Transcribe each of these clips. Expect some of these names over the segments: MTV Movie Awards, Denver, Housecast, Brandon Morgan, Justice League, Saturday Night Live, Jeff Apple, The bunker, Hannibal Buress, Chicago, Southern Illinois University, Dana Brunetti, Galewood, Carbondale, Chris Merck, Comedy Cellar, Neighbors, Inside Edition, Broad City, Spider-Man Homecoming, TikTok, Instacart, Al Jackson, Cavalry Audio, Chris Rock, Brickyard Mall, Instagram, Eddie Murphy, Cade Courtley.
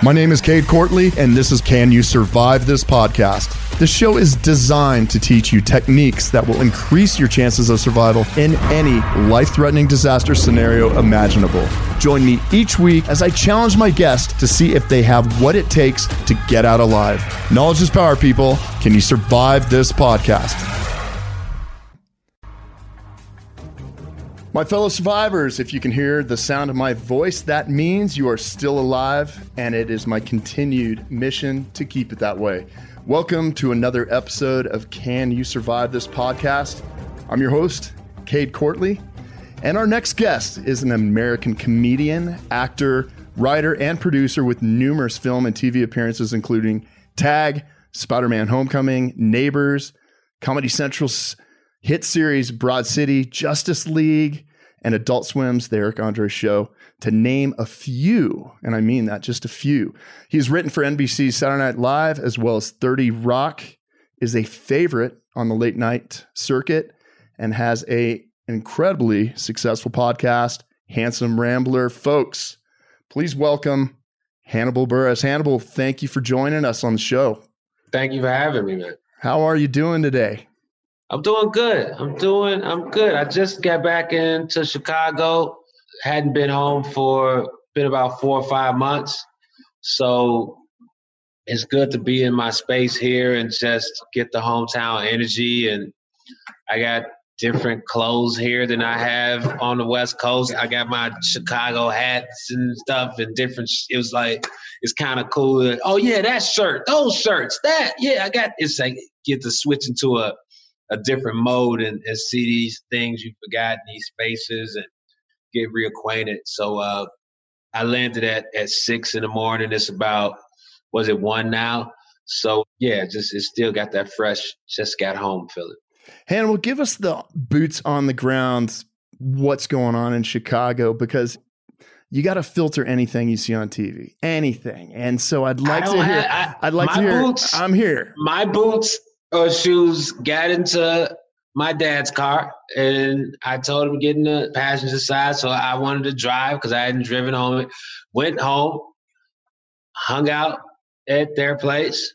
My name is Cade Courtley, and this is Can You Survive This Podcast? This show is designed to teach you techniques that will increase your chances of survival in any life-threatening disaster scenario imaginable. Join me each week as I challenge my guests to see if they have what it takes to get out alive. Knowledge is power, people. Can you survive this podcast? My fellow survivors, if you can hear the sound of my voice, that means you are still alive, and it is my continued mission to keep it that way. Welcome to another episode of Can You Survive This Podcast? I'm your host, Cade Courtley, and our next guest is an American comedian, actor, writer, and producer with numerous film and TV appearances, including Tag, Spider-Man Homecoming, Neighbors, Comedy Central's hit series Broad City, Justice League, and Adult Swim's The Eric Andre Show, to name a few, and I mean that, just a few. He's written for NBC's Saturday Night Live as well as 30 Rock, is a favorite on the late night circuit, and has an incredibly successful podcast, Handsome Rambler. Folks, please welcome Hannibal Buress. Hannibal, thank you for joining us on the show. Thank you for having me, man. How are you doing today? I'm doing good. I'm good. I just got back into Chicago. Hadn't been home for been about 4 or 5 months. So it's good to be in my space here and just get the hometown energy. And I got different clothes here than I have on the West Coast. I got my Chicago hats and stuff and different. It was like, it's kind of cool. Like, oh yeah, that shirt, those shirts, that. Yeah, I got, it's like get to switch into a different mode and see these things you forgot, these spaces, and get reacquainted. So I landed at 6 a.m. It's about, was it 1 now? So yeah, just it still got that fresh, just got home feeling. Hannibal, give us the boots on the ground, what's going on in Chicago, because you got to filter anything you see on TV, anything. And so I'd like to hear, I'm here. My boots or shoes got into my dad's car, and I told him to get in the passenger side. So I wanted to drive because I hadn't driven home. Went home, hung out at their place,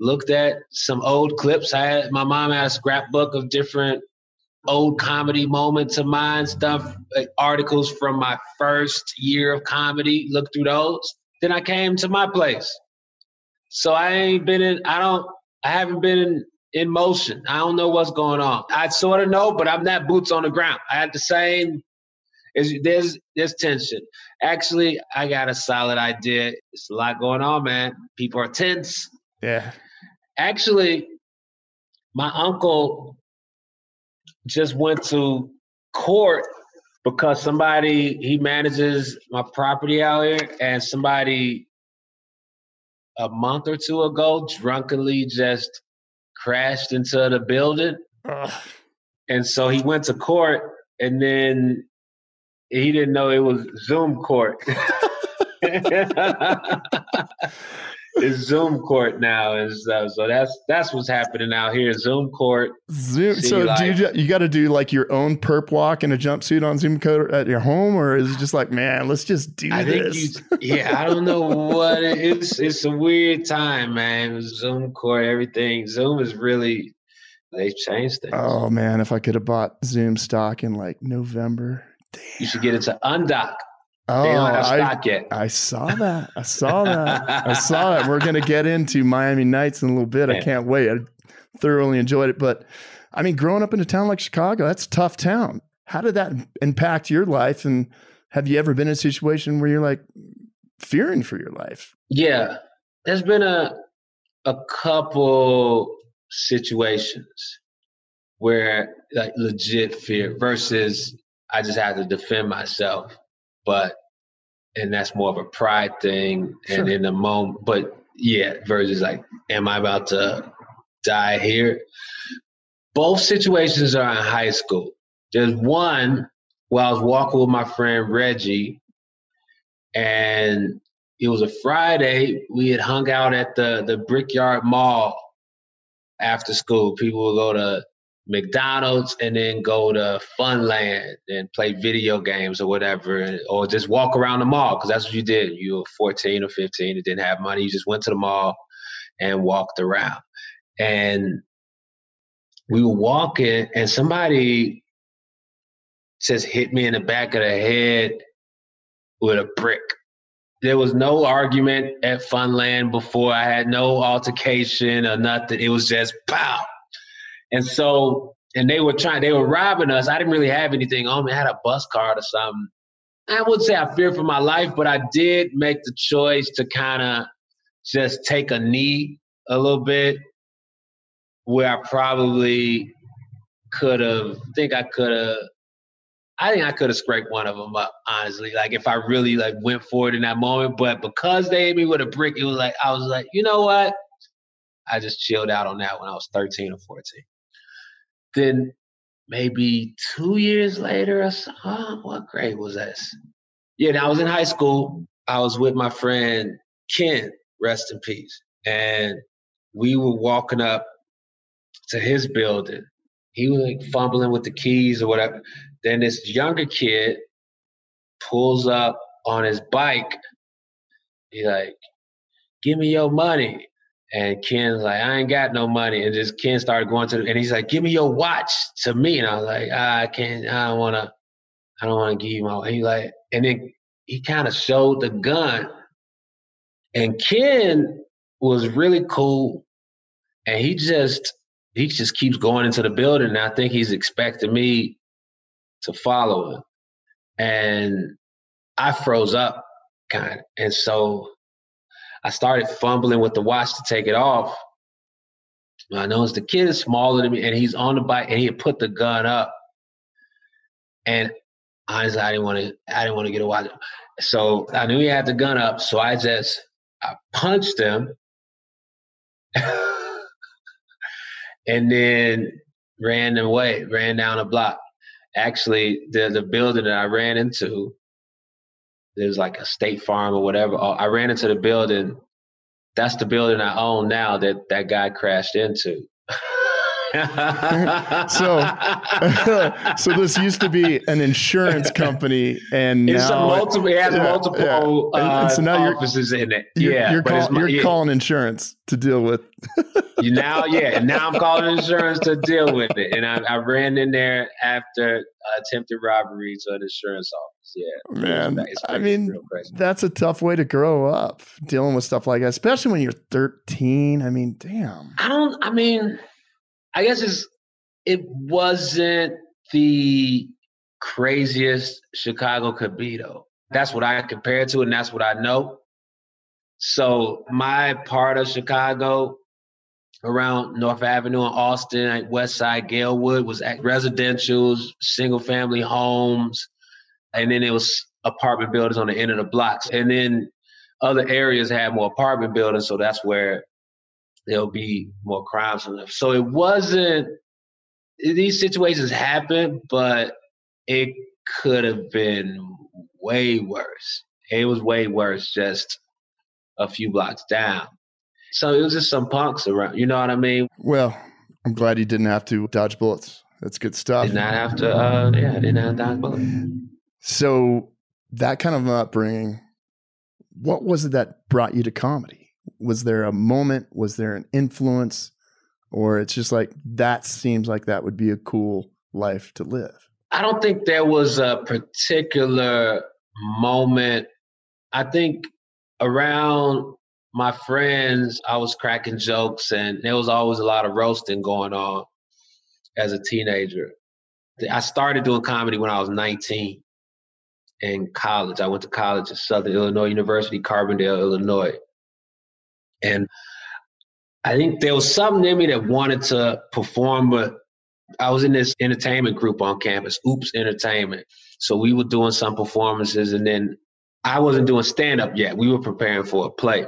looked at some old clips. My mom had a scrapbook of different old comedy moments of mine, stuff, like articles from my first year of comedy. Looked through those. Then I came to my place. So I haven't been in motion. I don't know what's going on. I sort of know, but I'm not boots on the ground. I had the same, there's tension. Actually, I got a solid idea. It's a lot going on, man. People are tense. Yeah. Actually, my uncle just went to court because he manages my property out here, and somebody a month or two ago, drunkenly just crashed into the building. Ugh. And so he went to court, and then he didn't know it was Zoom court. It's Zoom court now. And so that's what's happening out here. Zoom court. Zoom. So you got to do like your own perp walk in a jumpsuit on Zoom court at your home, or is it just like, man, let's just do this? I don't know what it is. It's a weird time, man. Zoom court, everything. Zoom is really, they've changed things. Oh man, if I could have bought Zoom stock in like November. Damn. You should get into Undock. Oh, they don't have stock yet. I saw that. We're going to get into Miami Nights in a little bit. Man, I can't wait. I thoroughly enjoyed it. But I mean, growing up in a town like Chicago, that's a tough town. How did that impact your life? And have you ever been in a situation where you're like fearing for your life? Yeah, there's been a couple situations where like legit fear versus I just had to defend myself. And that's more of a pride thing. Sure. And in the moment, but yeah, versus like, am I about to die here? Both situations are in high school. There's one where I was walking with my friend Reggie, and it was a Friday. We had hung out at the Brickyard Mall after school. People would go to McDonald's and then go to Funland and play video games or whatever, or just walk around the mall, because that's what you did. You were 14 or 15 and didn't have money. You just went to the mall and walked around. And we were walking and somebody just hit me in the back of the head with a brick. There was no argument at Funland before. I had no altercation or nothing. It was just pow. And so, and they were robbing us. I didn't really have anything on me. I had a bus card or something. I wouldn't say I feared for my life, but I did make the choice to kind of just take a knee a little bit, where I probably I think I could have scraped one of them up, honestly. Like, if I really went for it in that moment, but because they hit me with a brick, it was like, I was like, you know what? I just chilled out on that when I was 13 or 14. Then maybe 2 years later, I saw, what grade was this? Yeah, I was in high school. I was with my friend Ken, rest in peace. And we were walking up to his building. He was like fumbling with the keys or whatever. Then this younger kid pulls up on his bike. He's like, give me your money. And Ken's like, I ain't got no money. And just Ken started going to, and he's like, give me your watch to me. And I was like, I don't wanna give you my watch. He like, and then he kind of showed the gun. And Ken was really cool. And he just keeps going into the building. And I think he's expecting me to follow him. And I froze up kind of. And so I started fumbling with the watch to take it off. I noticed the kid is smaller than me, and he's on the bike, and he had put the gun up. And honestly, I didn't want to get a watch. So I knew he had the gun up, so I punched him, and then ran down the block. Actually, there's a building that I ran into. There's like a State Farm or whatever. I ran into the building. That's the building I own now that guy crashed into. So this used to be an insurance company, and it has multiple so now offices in it. You're calling insurance to deal with. Now I'm calling insurance to deal with it, and I ran in there after attempted robbery to an insurance office. Yeah, man. It's crazy. That's a tough way to grow up, dealing with stuff like that, especially when you're 13. I mean, damn. I guess it wasn't the craziest Chicago could be, though. That's what I compare it to, and that's what I know. So my part of Chicago around North Avenue and Austin, like West Side, Galewood, was at residentials, single-family homes, and then it was apartment buildings on the end of the blocks. And then other areas had more apartment buildings, so that's where there'll be more crimes. So it wasn't, these situations happen, but it could have been way worse. It was way worse just a few blocks down. So it was just some punks around, you know what I mean? Well, I'm glad you didn't have to dodge bullets. That's good stuff. I didn't have to dodge bullets. So that kind of upbringing, what was it that brought you to comedy? Was there a moment? Was there an influence? Or it's just like, that seems like that would be a cool life to live? I don't think there was a particular moment. I think around my friends, I was cracking jokes, and there was always a lot of roasting going on as a teenager. I started doing comedy when I was 19 in college. I went to college at Southern Illinois University, Carbondale, Illinois. And I think there was something in me that wanted to perform, but I was in this entertainment group on campus, Oops Entertainment. So we were doing some performances, and then I wasn't doing stand-up yet. We were preparing for a play.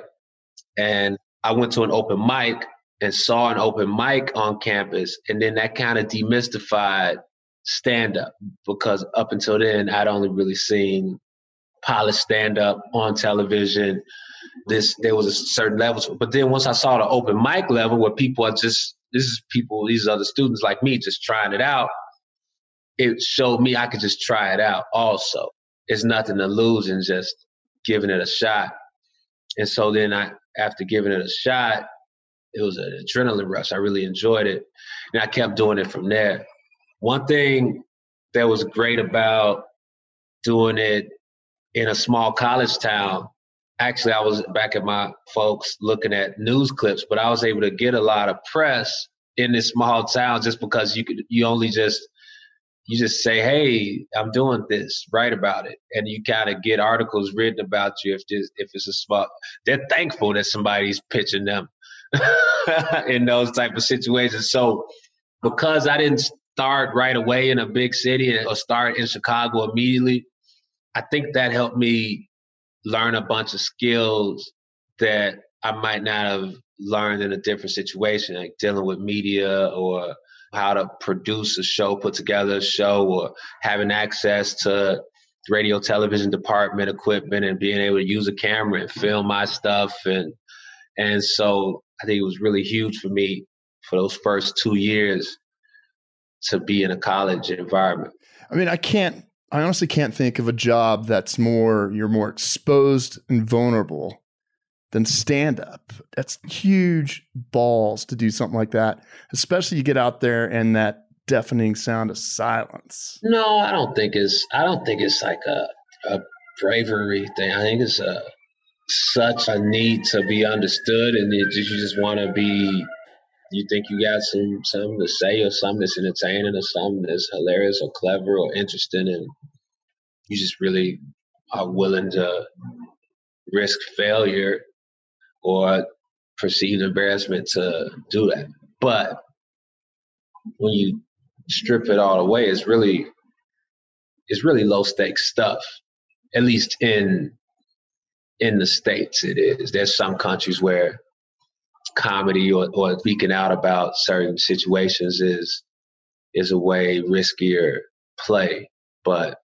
And I went to an open mic and saw an open mic on campus, and then that kind of demystified stand-up, because up until then, I'd only really seen polished stand-up on television. There was a certain level. But then once I saw the open mic level where people are just this is people, these other students like me just trying it out. It showed me I could just try it out also. It's nothing to lose in just giving it a shot. And so then after giving it a shot, it was an adrenaline rush. I really enjoyed it. And I kept doing it from there. One thing that was great about doing it in a small college town, actually, I was back at my folks looking at news clips, but I was able to get a lot of press in this small town just because you just say, hey, I'm doing this, write about it. And you kind of get articles written about you if it's a small. They're thankful that somebody's pitching them in those type of situations. So because I didn't start right away in a big city or start in Chicago immediately, I think that helped me learn a bunch of skills that I might not have learned in a different situation, like dealing with media or how to produce a show, put together a show, or having access to radio, television department equipment and being able to use a camera and film my stuff. And so I think it was really huge for me for those first 2 years to be in a college environment. I mean, I honestly can't think of a job that's you're more exposed and vulnerable than stand-up. That's huge balls to do something like that, especially you get out there and that deafening sound of silence. No, I don't think it's like a bravery thing. I think it's such a need to be understood, and you just want to be. You think you got something to say or something that's entertaining or something that's hilarious or clever or interesting, and you just really are willing to risk failure or perceived embarrassment to do that. But when you strip it all away, it's really low stakes stuff, at least in the States it is. There's some countries where comedy or speaking out about certain situations is a way riskier play, but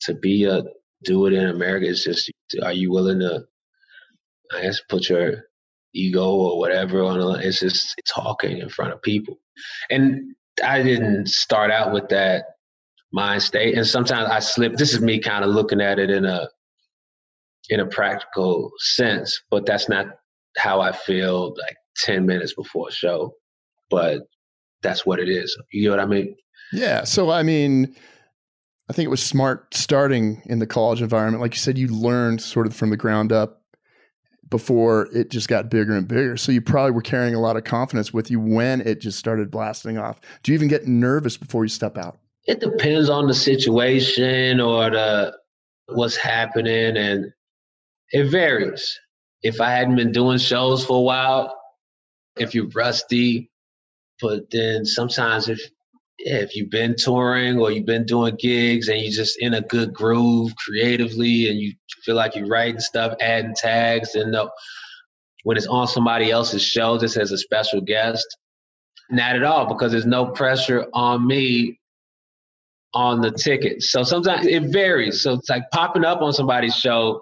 to do it in America is just, are you willing to, I guess, put your ego or whatever on? It's just talking in front of people, and I didn't start out with that mind state. And sometimes I slip. This is me kind of looking at it in a practical sense, but that's not how I feel like 10 minutes before a show, but that's what it is. You know what I mean? Yeah. So, I mean, I think it was smart starting in the college environment. Like you said, you learned sort of from the ground up before it just got bigger and bigger. So you probably were carrying a lot of confidence with you when it just started blasting off. Do you even get nervous before you step out? It depends on the situation or what's happening, and it varies. If I hadn't been doing shows for a while, if you're rusty, but then sometimes if you've been touring or you've been doing gigs and you're just in a good groove creatively and you feel like you're writing stuff, adding tags, and when it's on somebody else's show just as a special guest, not at all, because there's no pressure on me on the ticket. So sometimes it varies. So it's like popping up on somebody's show,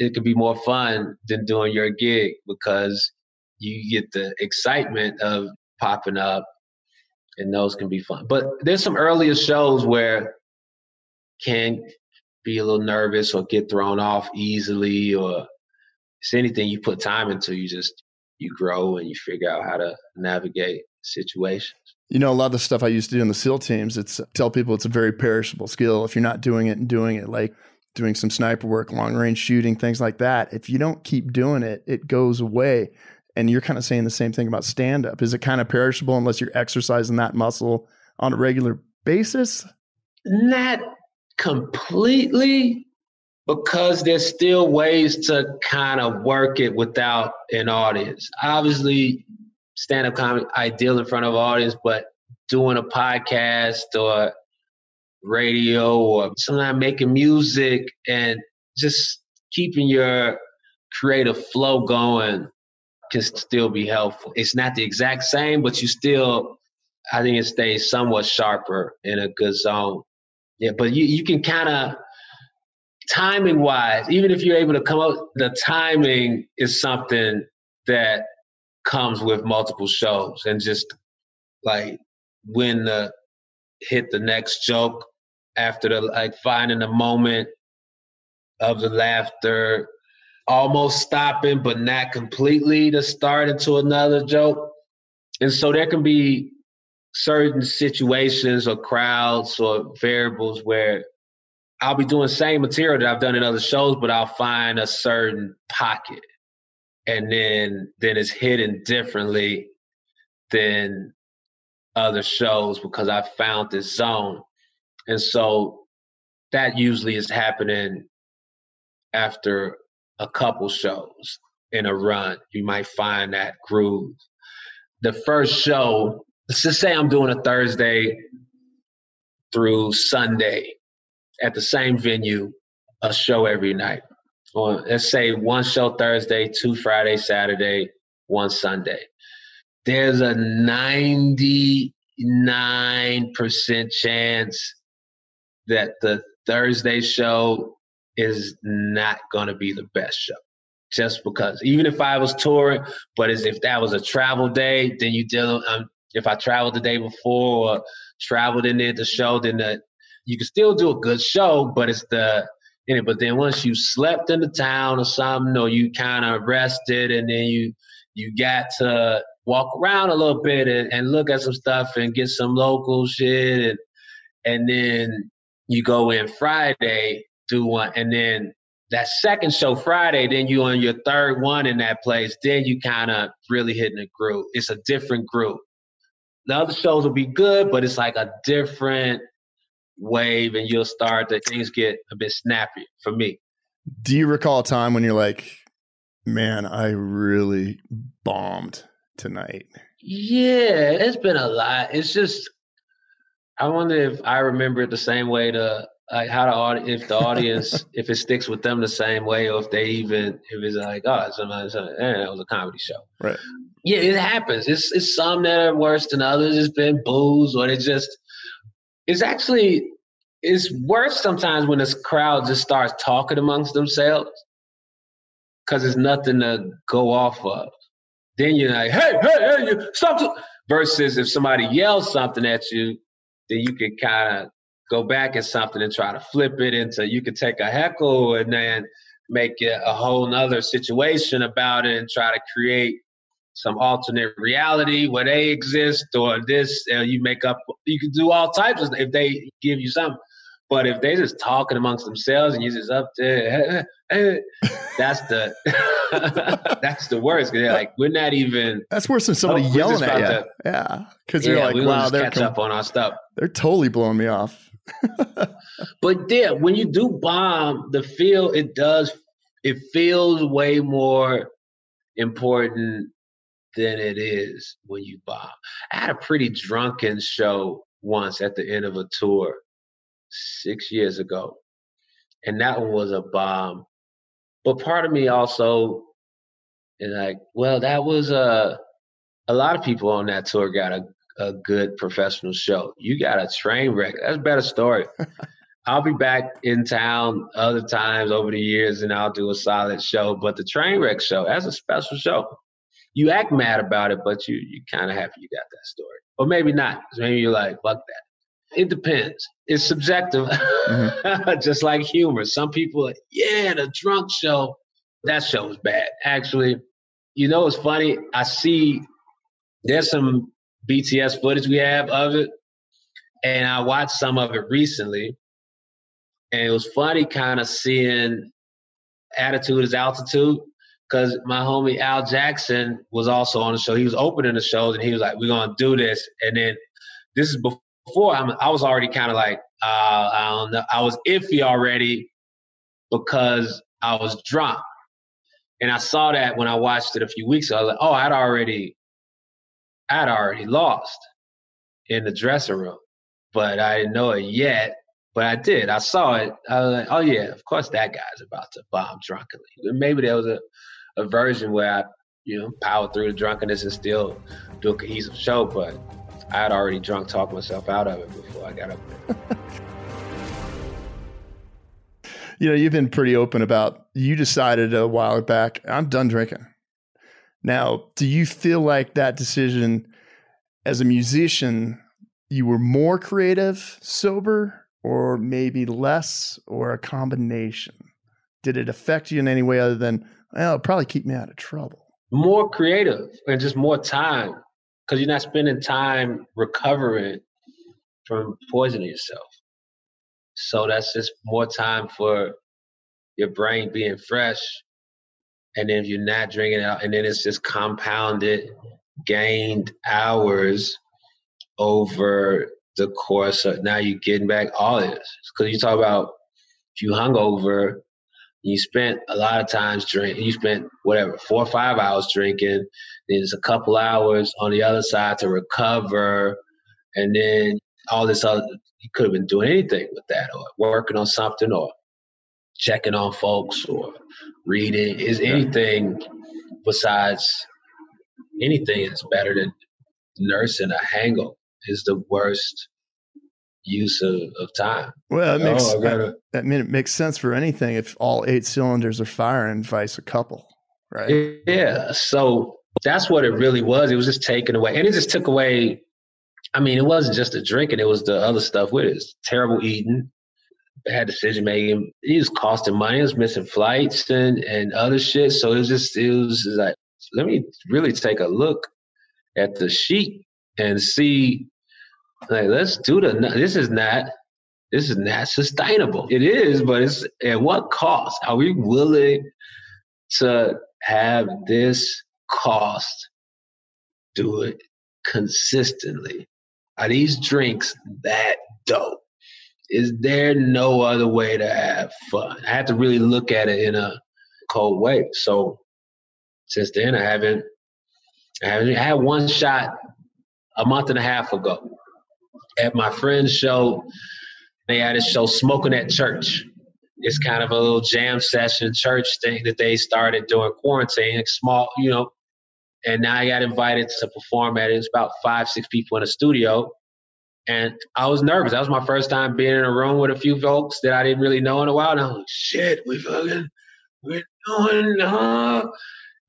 it could be more fun than doing your gig because you get the excitement of popping up, and those can be fun. But there's some earlier shows where can be a little nervous or get thrown off easily, or it's anything you put time into, you grow and you figure out how to navigate situations. You know, a lot of the stuff I used to do in the SEAL teams, it's tell people it's a very perishable skill. If you're not doing it and doing it, like doing some sniper work, long range shooting, things like that. If you don't keep doing it, it goes away. And you're kind of saying the same thing about stand up. Is it kind of perishable unless you're exercising that muscle on a regular basis? Not completely, because there's still ways to kind of work it without an audience. Obviously, stand up comedy, ideal in front of an audience, but doing a podcast or radio or sometimes making music and just keeping your creative flow going can still be helpful. It's not the exact same, but I think it stays somewhat sharper in a good zone. Yeah, but you can kind of, timing wise, even if you're able to come up, the timing is something that comes with multiple shows, and just like when to hit the next joke after the, like, finding the moment of the laughter, almost stopping but not completely to start into another joke. And so there can be certain situations or crowds or variables where I'll be doing same material that I've done in other shows, but I'll find a certain pocket. And then it's hidden differently than other shows because I found this zone. And so that usually is happening after a couple shows in a run. You might find that groove. The first show, let's just say I'm doing a Thursday through Sunday at the same venue, a show every night. Or let's say one show Thursday, two Friday, Saturday, one Sunday. There's a 99% chance that the Thursday show is not going to be the best show. Just because, even if I was touring, but as if that was a travel day, then you deal. If I traveled the day before or traveled and did the show, then you can still do a good show, but it's the. But then once you slept in the town or something, or you kind of rested, and then you got to walk around a little bit and look at some stuff and get some local shit, and then you go in Friday, do one, and then that second show Friday, then you on your third one in that place, then you kind of really hitting the groove. It's a different groove. The other shows will be good, but it's like a different wave, and you'll start that things get a bit snappy for me. Do you recall a time when you're like, man, I really bombed tonight? Yeah, it's been a lot. It's just, I wonder if I remember it the same way to, like, if the audience, if it sticks with them the same way, or if they even, if it's like, oh, that was a comedy show. Right. Yeah, it happens. It's some that are worse than others. It's been boos, or it's worse sometimes when this crowd just starts talking amongst themselves because there's nothing to go off of. Then you're like, hey, you stop. Versus if somebody yells something at you, then you can kind of go back at something and try to flip it into, you can take a heckle and then make it a whole nother situation about it and try to create some alternate reality where they exist or this, you make up, you can do all types of, if they give you something. But if they just talking amongst themselves and you just up there, that's the worst. Cause they're like, we're not even. That's worse than somebody yelling at you. Yeah. Cause you're like, wow, they're catch up on our stuff. They're totally blowing me off. But yeah, when you do bomb, it feels way more important than it is when you bomb. I had a pretty drunken show once at the end of a tour 6 years ago, and that one was a bomb. But part of me also is like, well, that was a lot of people on that tour got a good professional show. You got a train wreck. That's a better story. I'll be back in town other times over the years, and I'll do a solid show. But the train wreck show, that's a special show. You act mad about it, but you kind of happy you got that story. Or maybe not. Maybe you're like, fuck that. It depends. It's subjective, mm-hmm. Just like humor. Some people are like, yeah, the drunk show, that show was bad. Actually, you know what's funny? I see there's some BTS footage we have of it, and I watched some of it recently, and it was funny kind of seeing attitude is altitude. Because my homie Al Jackson was also on the show. He was opening the show, and he was like, we're going to do this. And then this is before I was already kind of like, I don't know. I was iffy already because I was drunk. And I saw that when I watched it a few weeks ago. I was like, oh, I'd already lost in the dressing room. But I didn't know it yet. But I did. I saw it. I was like, oh, yeah, of course that guy's about to bomb drunkenly. Maybe there was a version where I, powered through the drunkenness and still do a cohesive show, but I had already drunk talked myself out of it before I got up there. You've been pretty open about, you decided a while back, I'm done drinking. Now, do you feel like that decision as a musician, you were more creative sober or maybe less or a combination? Did it affect you in any way other than, well, it'll probably keep me out of trouble? More creative and just more time, because you're not spending time recovering from poisoning yourself. So that's just more time for your brain being fresh. And then if you're not drinking out, and then it's just compounded, gained hours over the course of, now you're getting back all this. Because you talk about if you hungover, you spent a lot of times drinking, you spent whatever, 4 or 5 hours drinking, there's a couple hours on the other side to recover, and then all this other, you could have been doing anything with that, or working on something, or checking on folks, or reading. Is anything besides anything is better than nursing a hangover. Is the worst use of time. Well, it makes it makes sense for anything if all 8 cylinders are firing, vice a couple, right? Yeah. So that's what it really was. It was just taken away, and it just took away. I mean, it wasn't just the drinking; it was the other stuff with it. It was terrible eating, bad decision making. It was costing money. It was missing flights and other shit. So it was like, let me really take a look at the sheet and see. Like, let's do the. This is not sustainable. It is, but it's at what cost? Are we willing to have this cost? Do it consistently. Are these drinks that dope? Is there no other way to have fun? I had to really look at it in a cold way. So since then, I had one shot a month and a half ago. At my friend's show, they had a show, Smokin' at Church. It's kind of a little jam session church thing that they started during quarantine. It's small, you know. And now I got invited to perform at it. It's about 5-6 people in a studio. And I was nervous. That was my first time being in a room with a few folks that I didn't really know in a while. And I was like, shit, we're doing,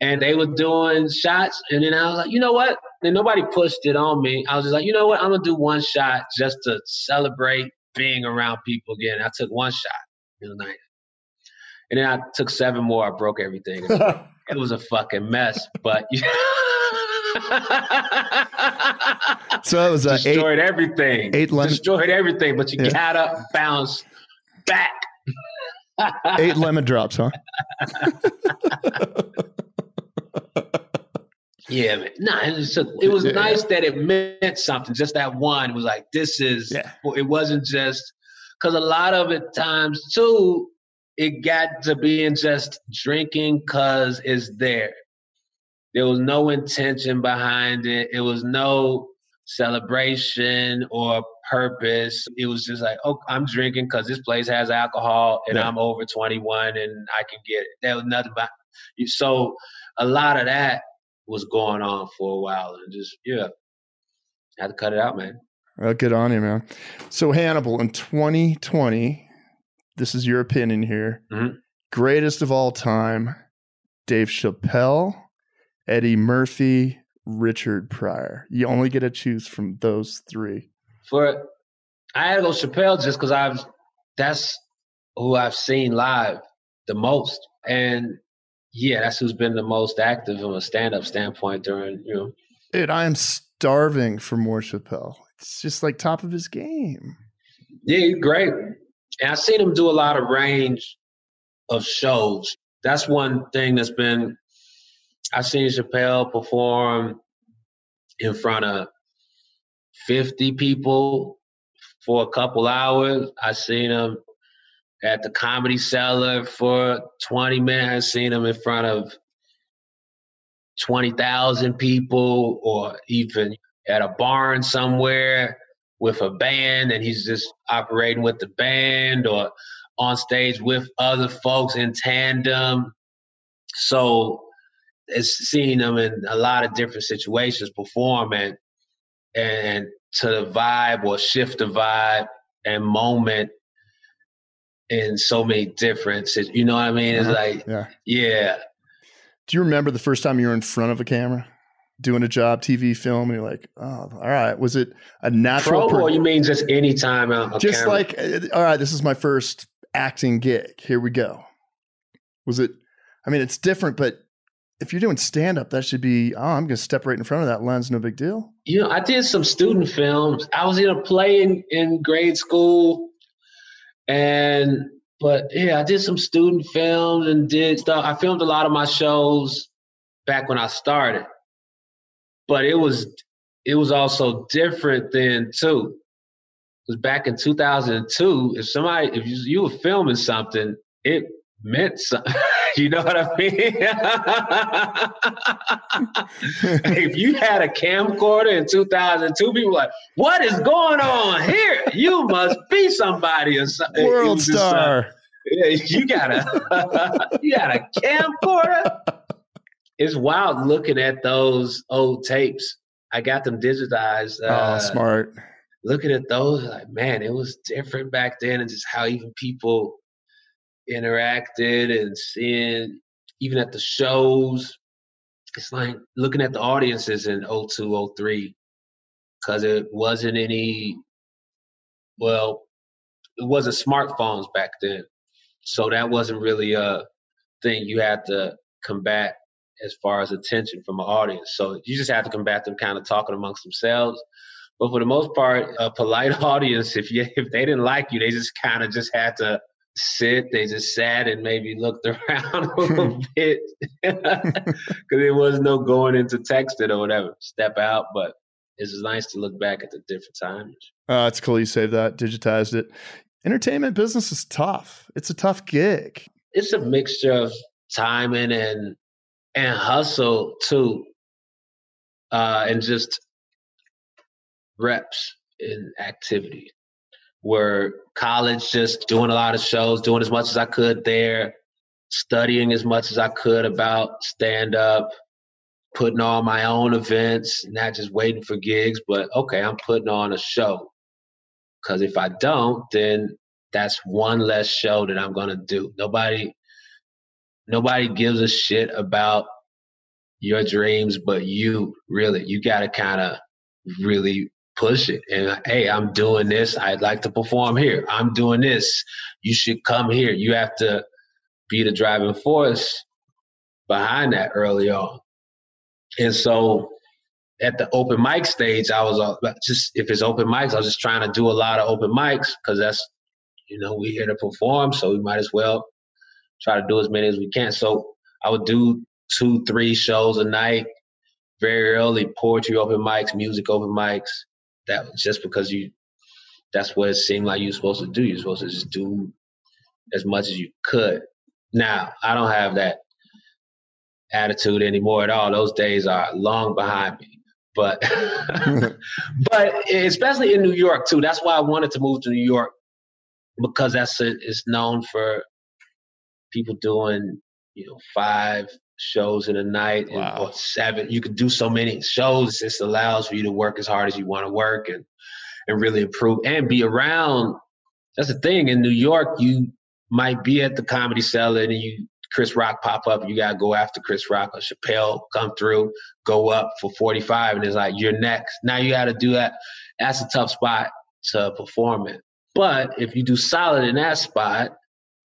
and they were doing shots. And then I was like, you know what? And nobody pushed it on me. I was just like, you know what? I'm going to do one shot just to celebrate being around people again. I took one shot in the night. And then I took 7 more. I broke everything. It was a fucking mess. But so it was destroyed everything. Destroyed everything. But you gotta bounce back. 8 lemon drops, huh? Yeah, man. Nah, it was nice that it meant something. Just that one was like, this is, it wasn't just, because a lot of it times too, it got to being just drinking because it's there. There was no intention behind it. It was no celebration or purpose. It was just like, oh, I'm drinking because this place has alcohol and I'm over 21 and I can get it. There was nothing about it. So a lot of that was going on for a while, and just, had to cut it out, man. Well, good on you, man. So Hannibal, in 2020, this is your opinion here, greatest of all time, Dave Chappelle, Eddie Murphy, Richard Pryor. You only get to choose from those 3. I had to go Chappelle just because that's who I've seen live the most. And yeah, that's who's been the most active from a stand-up standpoint during, Dude, I am starving for more Chappelle. It's just like top of his game. Yeah, he's great. And I've seen him do a lot of range of shows. That's one thing that's been, I've seen Chappelle perform in front of 50 people for a couple hours. I've seen him at the Comedy Cellar for 20 minutes. I've seen him in front of 20,000 people, or even at a barn somewhere with a band, and he's just operating with the band or on stage with other folks in tandem. So it's seeing him in a lot of different situations perform and to the vibe or shift the vibe and moment in so many differences, you know what I mean? It's like, yeah. Do you remember the first time you were in front of a camera doing a job, TV, film, and you're like, oh, all right. Was it a natural? Or you mean just any time? Just camera? Like, all right, this is my first acting gig. Here we go. Was it, I mean, it's different, but if you're doing stand-up, that should be, oh, I'm going to step right in front of that lens. No big deal. You know, I did some student films. I was in a play in grade school. But yeah, I did some student films and did stuff. I filmed a lot of my shows back when I started, but it was also different then too. Because back in 2002, if you were filming something, it meant something. You know what I mean? If you had a camcorder in 2002, people were like, what is going on here? You must be somebody or something. World star. You got a camcorder? It's wild looking at those old tapes. I got them digitized. Smart. Looking at those, like, man, it was different back then, and just how even people interacted and seeing, even at the shows, it's like looking at the audiences in 02, 03, because it wasn't smartphones back then. So that wasn't really a thing you had to combat as far as attention from an audience. So you just have to combat them kind of talking amongst themselves. But for the most part, a polite audience, if they didn't like you, they just kind of just had to sit. They just sat and maybe looked around a little bit, because there was no going into texting or whatever. Step out, but it's nice to look back at the different times. It's cool you saved that, digitized it. Entertainment business is tough. It's a tough gig. It's a mixture of timing and hustle too, and just reps and activity. Where college, just doing a lot of shows, doing as much as I could there, studying as much as I could about stand-up, putting on my own events, not just waiting for gigs, but okay, I'm putting on a show. Because if I don't, then that's one less show that I'm going to do. Nobody gives a shit about your dreams but you, really. You got to kind of really push it. And hey, I'm doing this. I'd like to perform here. I'm doing this. You should come here. You have to be the driving force behind that early on. And so at the open mic stage, I was just, if it's open mics, I was just trying to do a lot of open mics, because that's, we're here to perform. So we might as well try to do as many as we can. So I would do 2-3 shows a night, very early, poetry open mics, music open mics. That was just because that's what it seemed like you're supposed to do. You're supposed to just do as much as you could. Now, I don't have that attitude anymore at all. Those days are long behind me. But but especially in New York, too. That's why I wanted to move to New York, because it's known for people doing, 5 shows in a night, wow, or 7. You could do so many shows. This allows for you to work as hard as you want to work and really improve and be around. That's the thing. In New York, you might be at the Comedy Cellar and Chris Rock pop up. You got to go after Chris Rock, or Chappelle come through, go up for 45. And it's like, you're next. Now you got to do that. That's a tough spot to perform in. But if you do solid in that spot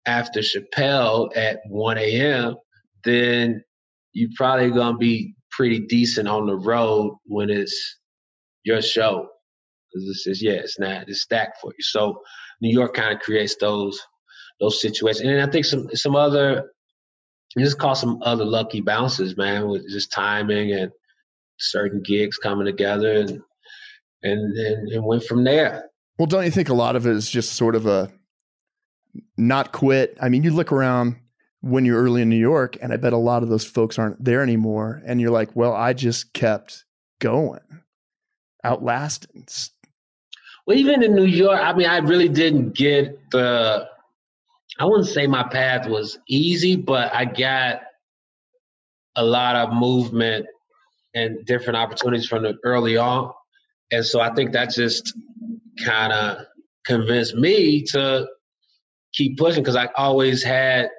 after Chappelle at 1 a.m., then you're probably going to be pretty decent on the road when it's your show. It's stacked for you. So New York kind of creates those situations. And then I think some other lucky bounces, man, with just timing and certain gigs coming together, and went from there. Well, don't you think a lot of it is just sort of a not quit? I mean, you look around when you're early in New York, and I bet a lot of those folks aren't there anymore. And you're like, well, I just kept going, outlasting. Well, even in New York, I mean, I really didn't get I wouldn't say my path was easy, but I got a lot of movement and different opportunities from early on. And so I think that just kind of convinced me to keep pushing, because I always had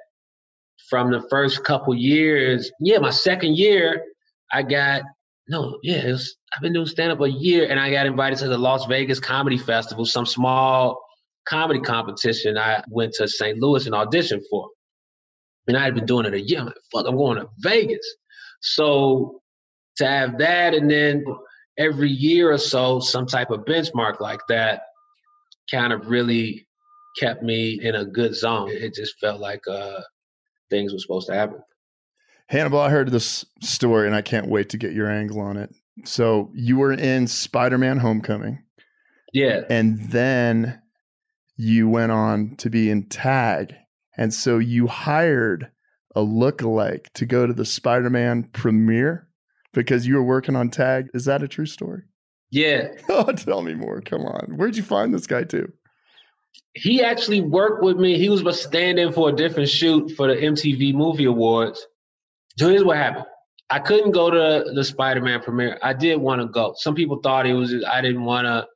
from the first couple years. Yeah, my second year, I've been doing stand-up a year, and I got invited to the Las Vegas Comedy Festival, some small comedy competition I went to St. Louis and auditioned for. And I had been doing it a year. I'm like, fuck, I'm going to Vegas. So to have that, and then every year or so, some type of benchmark like that kind of really kept me in a good zone. It just felt like things were supposed to happen. Hannibal, I heard this story, and I can't wait to get your angle on it. So you were in Spider-Man Homecoming. Yeah. And then you went on to be in Tag. And so you hired a lookalike to go to the Spider-Man premiere because you were working on Tag. Is that a true story? Yeah. Oh, tell me more. Come on. Where'd you find this guy too? He actually worked with me. He was standing for a different shoot for the MTV Movie Awards. So here's what happened. I couldn't go to the Spider-Man premiere. I did want to go. Some people thought it was just, I didn't want to.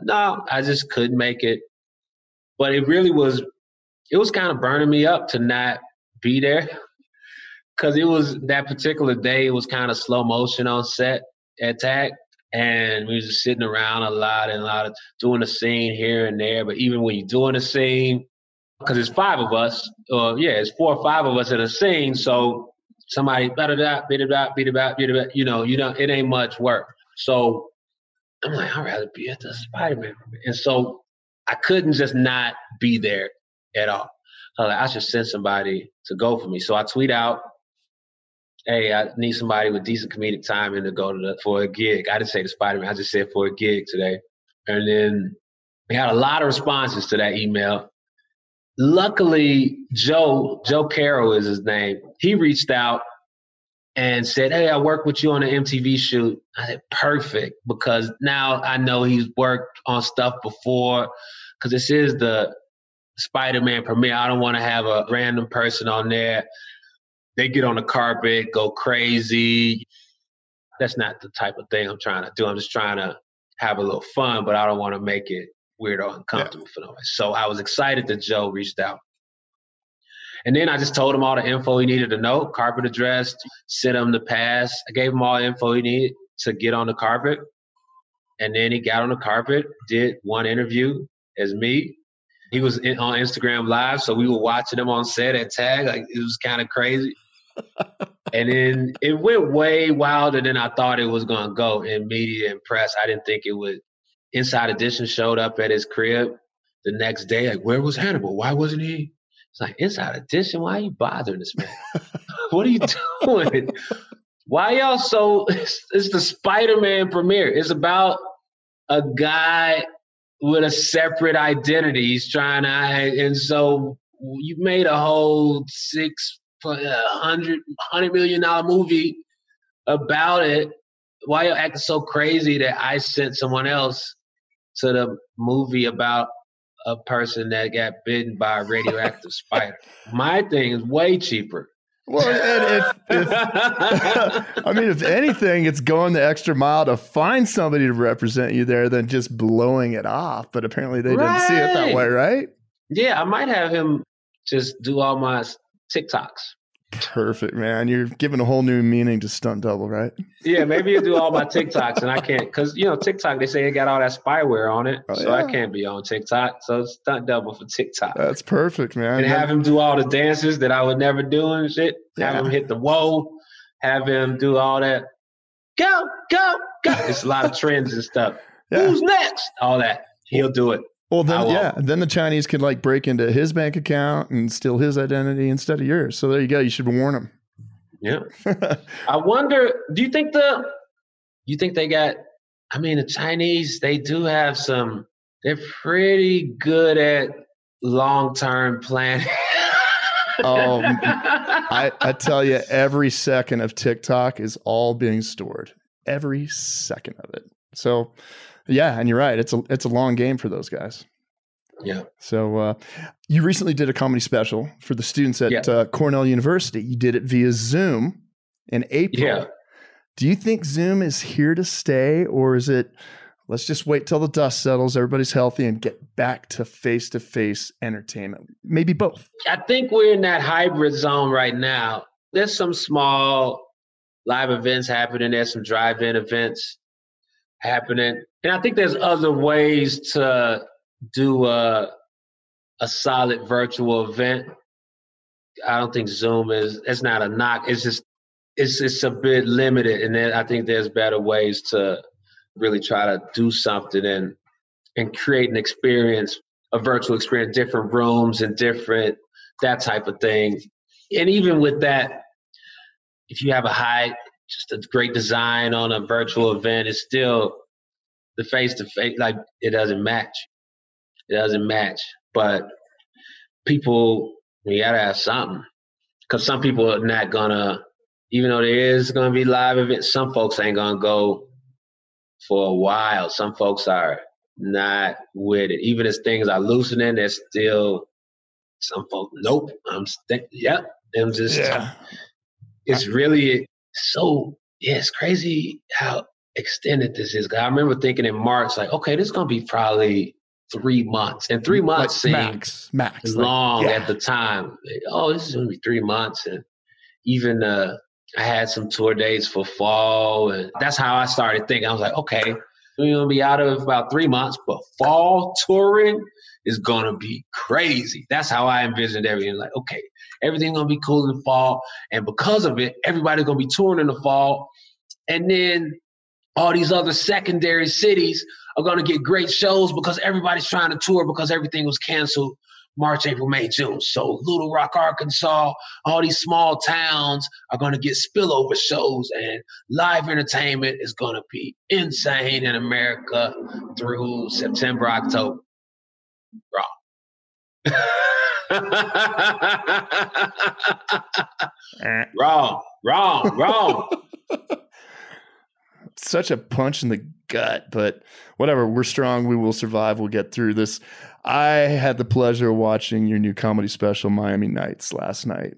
No, I just couldn't make it. But it really was, it was kind of burning me up to not be there, because it was that particular day, it was kind of slow motion on set at Tag. And we were just sitting around a lot, doing a scene here and there. But even when you're doing a scene, because it's five of us, it's 4 or 5 of us in a scene. So somebody, you know, it ain't much work. So I'm like, I'd rather be at the Spider-Man. And so I couldn't just not be there at all. I was like, I should send somebody to go for me. So I tweet out, hey, I need somebody with decent comedic timing to go for a gig. I didn't say the Spider-Man. I just said for a gig today. And then we had a lot of responses to that email. Luckily, Joe Carroll is his name. He reached out and said, hey, I worked with you on an MTV shoot. I said, perfect, because now I know he's worked on stuff before, because this is the Spider-Man premiere. I don't want to have a random person on there. They get on the carpet, go crazy. That's not the type of thing I'm trying to do. I'm just trying to have a little fun, but I don't want to make it weird or uncomfortable for nobody. So I was excited that Joe reached out. And then I just told him all the info he needed to know, carpet address, sent him the pass. I gave him all the info he needed to get on the carpet. And then he got on the carpet, did one interview as me. He was on Instagram Live, so we were watching him on set at Tag. Like, it was kind of crazy. And then it went way wilder than I thought it was going to go in media and press. I didn't think it would. Inside Edition showed up at his crib the next day. Like, where was Hannibal? Why wasn't he? It's like, Inside Edition? Why are you bothering this man? What are you doing? Why y'all so – it's the Spider-Man premiere. It's about a guy – with a separate identity. He's trying to, and so you made a whole $100 million movie about it. Why are you acting so crazy that I sent someone else to the movie about a person that got bitten by a radioactive spider? My thing is way cheaper. Well, and if I mean, if anything, it's going the extra mile to find somebody to represent you there than just blowing it off. But apparently they didn't see it that way, right? Yeah, I might have him just do all my TikToks. Perfect, man. You're giving a whole new meaning to stunt double, right? Yeah, maybe you do all my TikToks and I can't, because, you know, TikTok, they say it got all that spyware on it. Oh, so yeah. I can't be on TikTok. So stunt double for TikTok. That's perfect, man. And have him do all the dances that I would never do and shit. Yeah. Have him hit the whoa. Have him do all that. Go, go, go. It's a lot of trends and stuff. Yeah. Who's next? All that. He'll do it. Well, then, yeah, then the Chinese could like break into his bank account and steal his identity instead of yours. So there you go. You should warn him. Yeah. I wonder, do you think they got, I mean, the Chinese, they do have some, they're pretty good at long-term planning. I tell you, every second of TikTok is all being stored. Every second of it. So yeah, and you're right. It's a long game for those guys. Yeah. So you recently did a comedy special for the students at Cornell University. You did it via Zoom in April. Yeah. Do you think Zoom is here to stay, or is it Let's just wait till the dust settles, everybody's healthy, and get back to face entertainment. Maybe both. I think we're in that hybrid zone right now. There's some small live events happening. There's some drive-in events happening. And I think there's other ways to do a solid virtual event. I don't think Zoom is, it's not a knock. It's just, it's a bit limited. And then I think there's better ways to really try to do something and create an experience, a virtual experience, different rooms and different, that type of thing. And even with that, if you have just a great design on a virtual event, it's still the face-to-face, like it doesn't match. It doesn't match. But people, we gotta have something. Because some people are not gonna, even though there is gonna be live events, some folks ain't gonna go for a while. Some folks are not with it. Even as things are loosening, there's still some folks, nope, it's really so, yeah, it's crazy how extended this is. I remember thinking in March, like, okay, this is going to be probably 3 months. And 3 months like seemed max long at the time. Like, oh, this is going to be 3 months. And even I had some tour dates for fall. And that's how I started thinking. I was like, okay, we're going to be out of about 3 months, but fall touring is going to be crazy. That's how I envisioned everything. Like, okay, everything's going to be cool in the fall. And because of it, everybody's going to be touring in the fall. And then all these other secondary cities are going to get great shows because everybody's trying to tour because everything was canceled March, April, May, June. So Little Rock, Arkansas, all these small towns are going to get spillover shows, and live entertainment is going to be insane in America through September, October. Wrong. Such a punch in the gut, but whatever. We're strong. We will survive. We'll get through this. I had the pleasure of watching your new comedy special, Miami Nights, last night.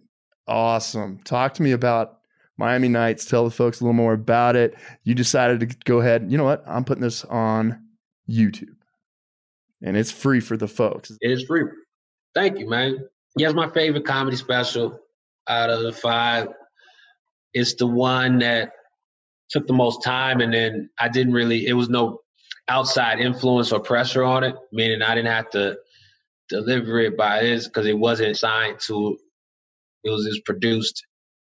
Awesome. Talk to me about Miami Nights. Tell the folks a little more about it. You decided to go ahead. You know what? I'm putting this on YouTube. And it's free for the folks. It is free. Thank you, man. Yeah, it's my favorite comedy special out of the five. It's the one that took the most time, and then I didn't really, it was no outside influence or pressure on it, meaning I didn't have to deliver it by this because it wasn't signed to, it was just produced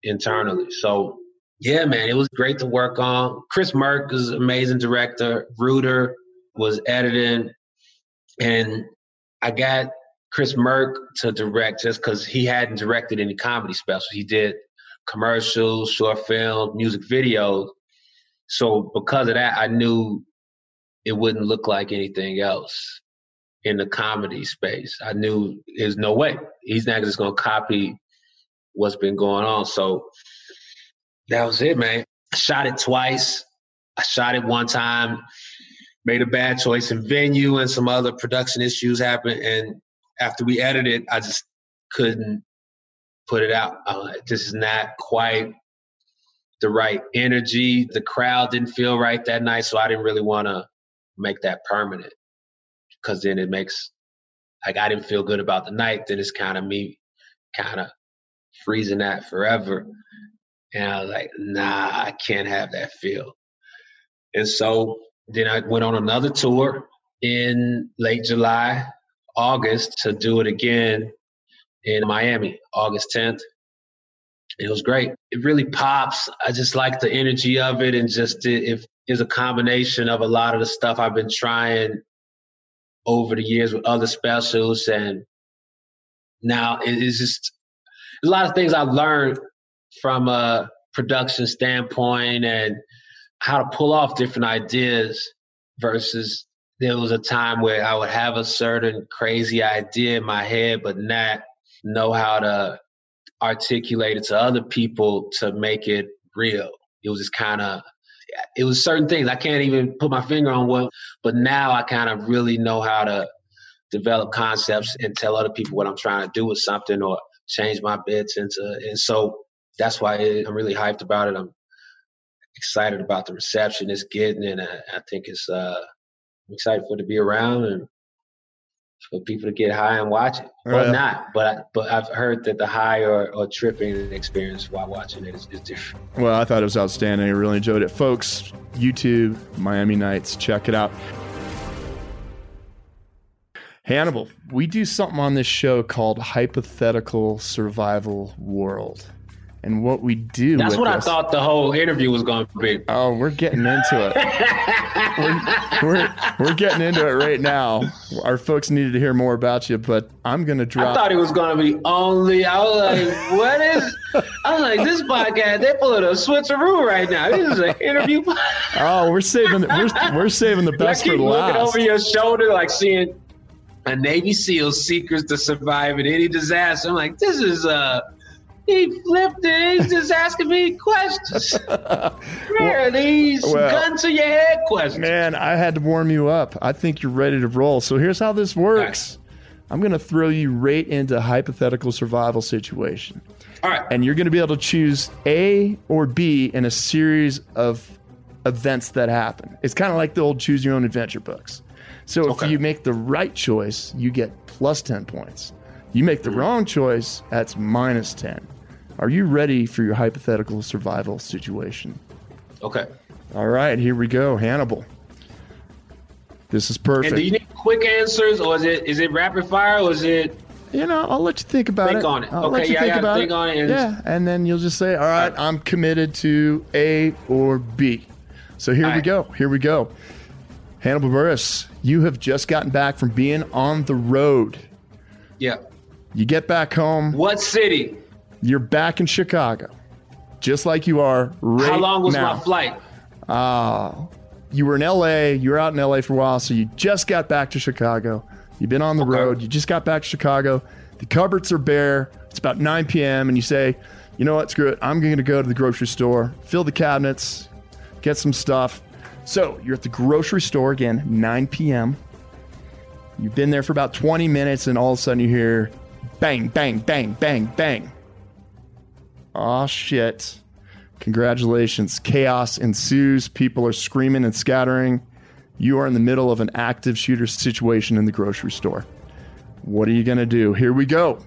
internally. So, yeah, man, it was great to work on. Chris Merck is an amazing director. Ruder was editing. And I got Chris Merck to direct just because he hadn't directed any comedy specials. He did commercials, short films, music videos. So because of that, I knew it wouldn't look like anything else in the comedy space. I knew there's no way. He's not just going to copy what's been going on. So that was it, man. I shot it twice. I shot it one time. Made a bad choice in venue and some other production issues happened. And after we edited, I just couldn't put it out. I'm like, this is not quite the right energy. The crowd didn't feel right that night. So I didn't really want to make that permanent because then it makes, like, I didn't feel good about the night. Then it's kind of me kind of freezing that forever. And I was like, nah, I can't have that feel. And so, then I went on another tour in late July, August, to do it again in Miami, August 10th. It was great. It really pops. I just like the energy of it, and just it is a combination of a lot of the stuff I've been trying over the years with other specials. And now it is just a lot of things I've learned from a production standpoint and how to pull off different ideas versus there was a time where I would have a certain crazy idea in my head, but not know how to articulate it to other people to make it real. It was just kind of, it was certain things. I can't even put my finger on what, but now I kind of really know how to develop concepts and tell other people what I'm trying to do with something or change my bits into. And so that's why I'm really hyped about it. I'm excited about the reception it's getting, and I think it's I'm excited for it to be around and for people to get high and watch it. Or well, not, but I've heard that the high or tripping experience while watching it is different. Well, I thought it was outstanding. I really enjoyed it. Folks, YouTube, Miami Nights, check it out. Hannibal, we do something on this show called Hypothetical Survival World. And what we do. That's what I thought the whole interview was going to be. Oh, we're getting into it. we're getting into it right now. Our folks needed to hear more about you, but I'm going to drop. I thought it was going to be only. I was like, what is. I was like, this podcast, they're pulling a switcheroo right now. This is an interview. Oh, we're saving the best for the last. Looking over your shoulder, like seeing a Navy SEAL secrets to survive in any disaster. I'm like, this is he flipped it. He's just asking me questions. Where are these gun to your head questions? Man, I had to warm you up. I think you're ready to roll. So here's how this works. Right. I'm going to throw you right into a hypothetical survival situation. All right. And you're going to be able to choose A or B in a series of events that happen. It's kind of like the old choose your own adventure books. So if you make the right choice, you get plus 10 points. You make the wrong choice, that's minus 10. Are you ready for your hypothetical survival situation? Okay. All right, here we go, Hannibal. This is perfect. And do you need quick answers, or is it rapid fire, or is it? You know, I'll let you think about it. Think on it. Okay, yeah, I got to think on it. Yeah, and then you'll just say, all right, I'm committed to A or B. So here we go. Here we go. Hannibal Buress, you have just gotten back from being on the road. Yeah. You get back home. What city? You're back in Chicago, just like you are right now. How long was my flight? You were in L.A. You were out in L.A. for a while, so you just got back to Chicago. You've been on the road. You just got back to Chicago. The cupboards are bare. It's about 9 p.m., and you say, you know what, screw it. I'm going to go to the grocery store, fill the cabinets, get some stuff. So you're at the grocery store again, 9 p.m., You've been there for about 20 minutes, and all of a sudden you hear bang, bang, bang, bang, bang. Aw, shit. Congratulations. Chaos ensues. People are screaming and scattering. You are in the middle of an active shooter situation in the grocery store. What are you going to do? Here we go.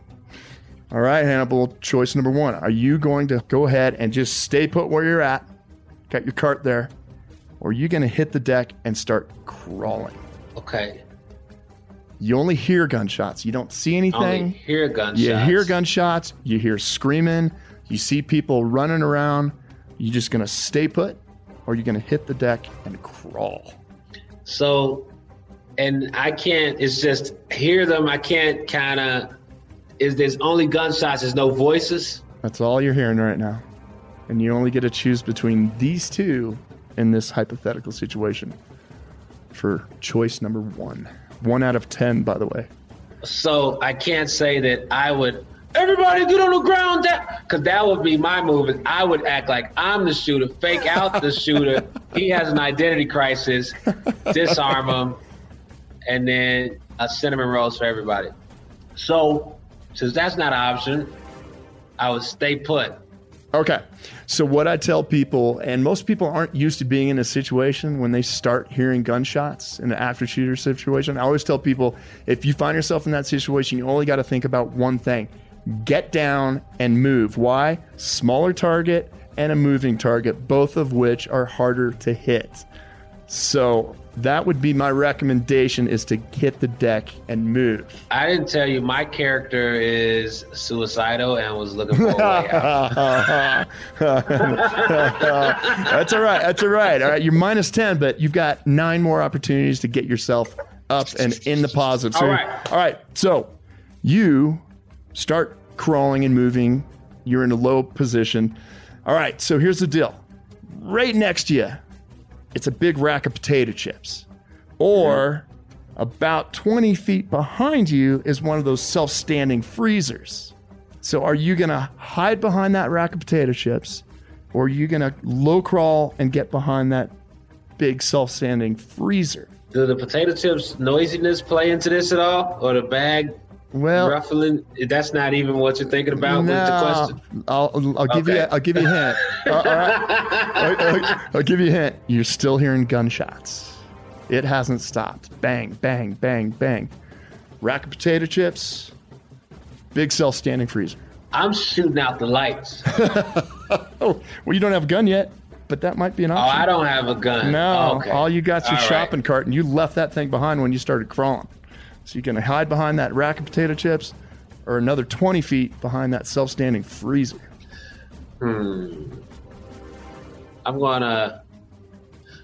All right, Hannibal, choice number one. Are you going to go ahead and just stay put where you're at? Got your cart there. Or are you going to hit the deck and start crawling? Okay. You only hear gunshots. You don't see anything. Only hear gunshots. You hear gunshots. You hear screaming. You see people running around. You just going to stay put, or you're going to hit the deck and crawl. So, and I can't, it's just hear them. I can't kind of, is there's only gunshots. There's no voices. That's all you're hearing right now. And you only get to choose between these two in this hypothetical situation for choice number one. 1 out of 10, by the way. So I can't say that I would, everybody get on the ground, because that would be my move. Is I would act like I'm the shooter, fake out the shooter. He has an identity crisis, disarm him, and then a cinnamon rolls for everybody. So since that's not an option, I would stay put. Okay. So what I tell people, and most people aren't used to being in a situation when they start hearing gunshots in an after shooter situation. I always tell people, if you find yourself in that situation, you only got to think about one thing, get down and move. Why? Smaller target and a moving target, both of which are harder to hit. So that would be my recommendation, is to hit the deck and move. I didn't tell you my character is suicidal and was looking for a way out. That's all right. That's all right. All right. You're minus 10, but you've got 9 more opportunities to get yourself up and in the positive. So all right. All right. So you start crawling and moving. You're in a low position. All right. So here's the deal. Right next to you, it's a big rack of potato chips. Or about 20 feet behind you is one of those self-standing freezers. So are you going to hide behind that rack of potato chips, or are you going to low crawl and get behind that big self-standing freezer? Do the potato chips noisiness play into this at all? Or the bag ruffling? That's not even what you're thinking about with the question. I'll give you a hint. All right. I'll give you a hint. You're still hearing gunshots. It hasn't stopped. Bang, bang, bang, bang. Rack of potato chips, big self-standing freezer. I'm shooting out the lights. Well, you don't have a gun yet, but that might be an option. Oh, I don't have a gun. No, okay. All you got's your shopping cart, and you left that thing behind when you started crawling. So you can hide behind that rack of potato chips or another 20 feet behind that self-standing freezer. I'm going to...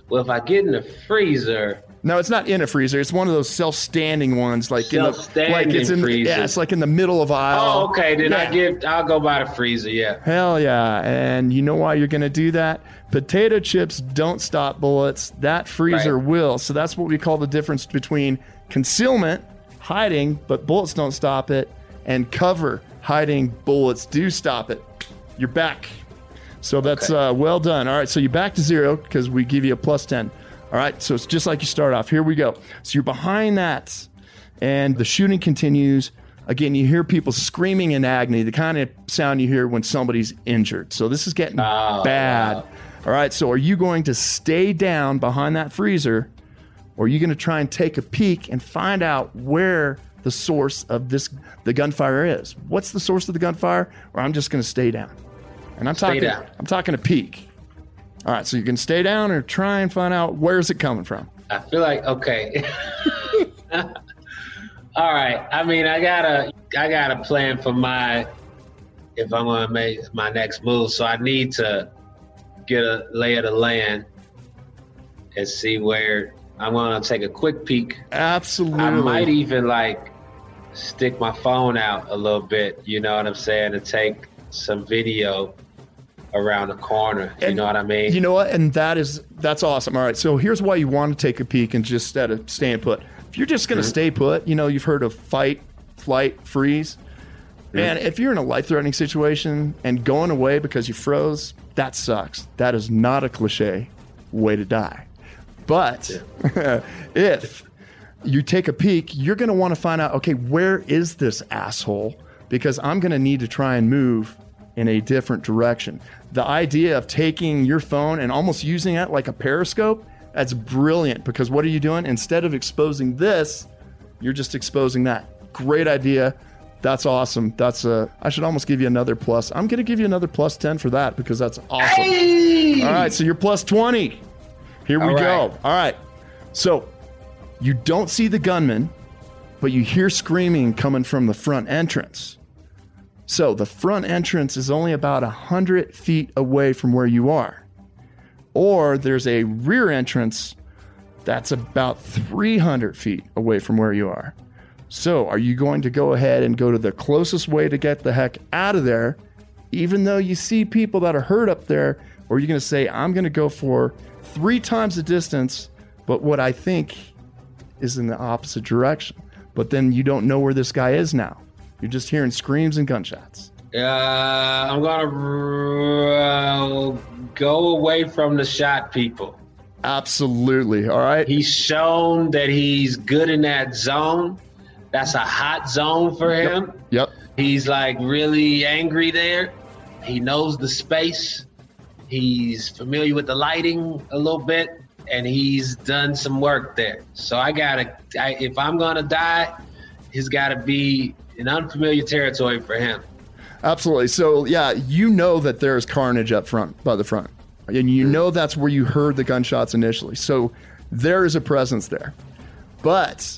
Well, if I get in the freezer... No, it's not in a freezer. It's one of those self-standing ones, like freezer. Yeah, it's like in the middle of aisle. Oh, okay. Then I'll go by the freezer. Yeah. Hell yeah! And you know why you're going to do that? Potato chips don't stop bullets. That freezer will. So that's what we call the difference between concealment, hiding, but bullets don't stop it, and cover, hiding, bullets do stop it. You're back. So that's well done. All right. So you're back to zero because we give you a plus 10. All right, so it's just like you start off. Here we go. So you're behind that, and the shooting continues. Again, you hear people screaming in agony, the kind of sound you hear when somebody's injured. So this is getting bad. Wow. All right, so are you going to stay down behind that freezer, or are you going to try and take a peek and find out where the source of the gunfire is? What's the source of the gunfire? Or I'm just going to stay down. And I'm talking a peek. All right, so you can stay down or try and find out where's it coming from. I feel like, okay. All right, I mean, I gotta plan for if I'm gonna make my next move. So I need to get a lay of the land and see where I'm gonna take a quick peek. Absolutely. I might even stick my phone out a little bit, you know what I'm saying, to take some video around the corner, you know what I mean? You know what? And that's awesome. All right, so here's why you want to take a peek and just stay put. If you're just going to stay put, you've heard of fight, flight, freeze. Man, if you're in a life-threatening situation and going away because you froze, that sucks. That is not a cliche way to die. But if you take a peek, you're going to want to find out, okay, where is this asshole? Because I'm going to need to try and move in a different direction. The idea of taking your phone and almost using it like a periscope, that's brilliant, because what are you doing? Instead of exposing this, you're just exposing that. Great idea. That's awesome. I should almost give you another plus. I'm gonna give you another plus 10 for that, because that's awesome. Hey! All right, so you're plus 20. Here we go. All right, so you don't see the gunman, but you hear screaming coming from the front entrance. So the front entrance is only about 100 feet away from where you are. Or there's a rear entrance that's about 300 feet away from where you are. So are you going to go ahead and go to the closest way to get the heck out of there, even though you see people that are hurt up there? Or are you going to say, I'm going to go for 3 times the distance, but what I think is in the opposite direction? But then you don't know where this guy is now. You're just hearing screams and gunshots. I'm going to go away from the shot people. Absolutely. All right. He's shown that he's good in that zone. That's a hot zone for him. Yep. He's really angry there. He knows the space. He's familiar with the lighting a little bit. And he's done some work there. So if I'm going to die, he's got to be in unfamiliar territory for him. Absolutely. So, yeah, you know that there's carnage up front, by the front. And you know that's where you heard the gunshots initially. So there is a presence there. But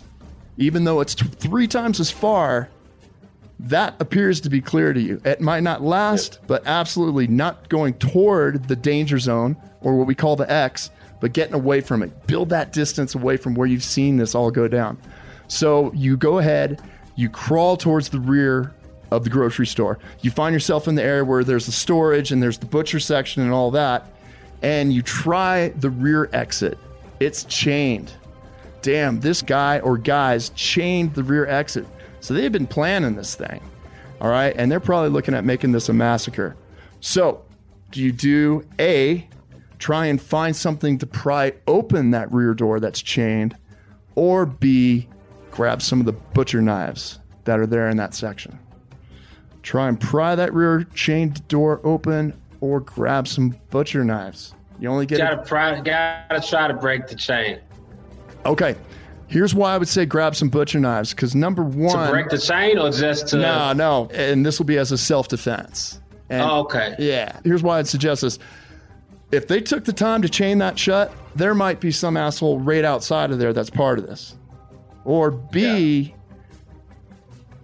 even though it's 3 times as far, that appears to be clear to you. It might not last, but absolutely not going toward the danger zone, or what we call the X, but getting away from it. Build that distance away from where you've seen this all go down. So you go ahead. You crawl towards the rear of the grocery store. You find yourself in the area where there's the storage and there's the butcher section and all that. And you try the rear exit. It's chained. Damn, this guy or guys chained the rear exit. So they've been planning this thing. All right. And they're probably looking at making this a massacre. So do you do A, try and find something to pry open that rear door that's chained, or B, grab some of the butcher knives that are there in that section. Try and pry that rear chained door open, or grab some butcher knives. You only get. Gotta try to break the chain. Okay. Here's why I would say grab some butcher knives, because number one... To break the chain or just to... No. And this will be as a self-defense. Okay. Yeah. Here's why I'd suggest this. If they took the time to chain that shut, there might be some asshole right outside of there that's part of this. Or B,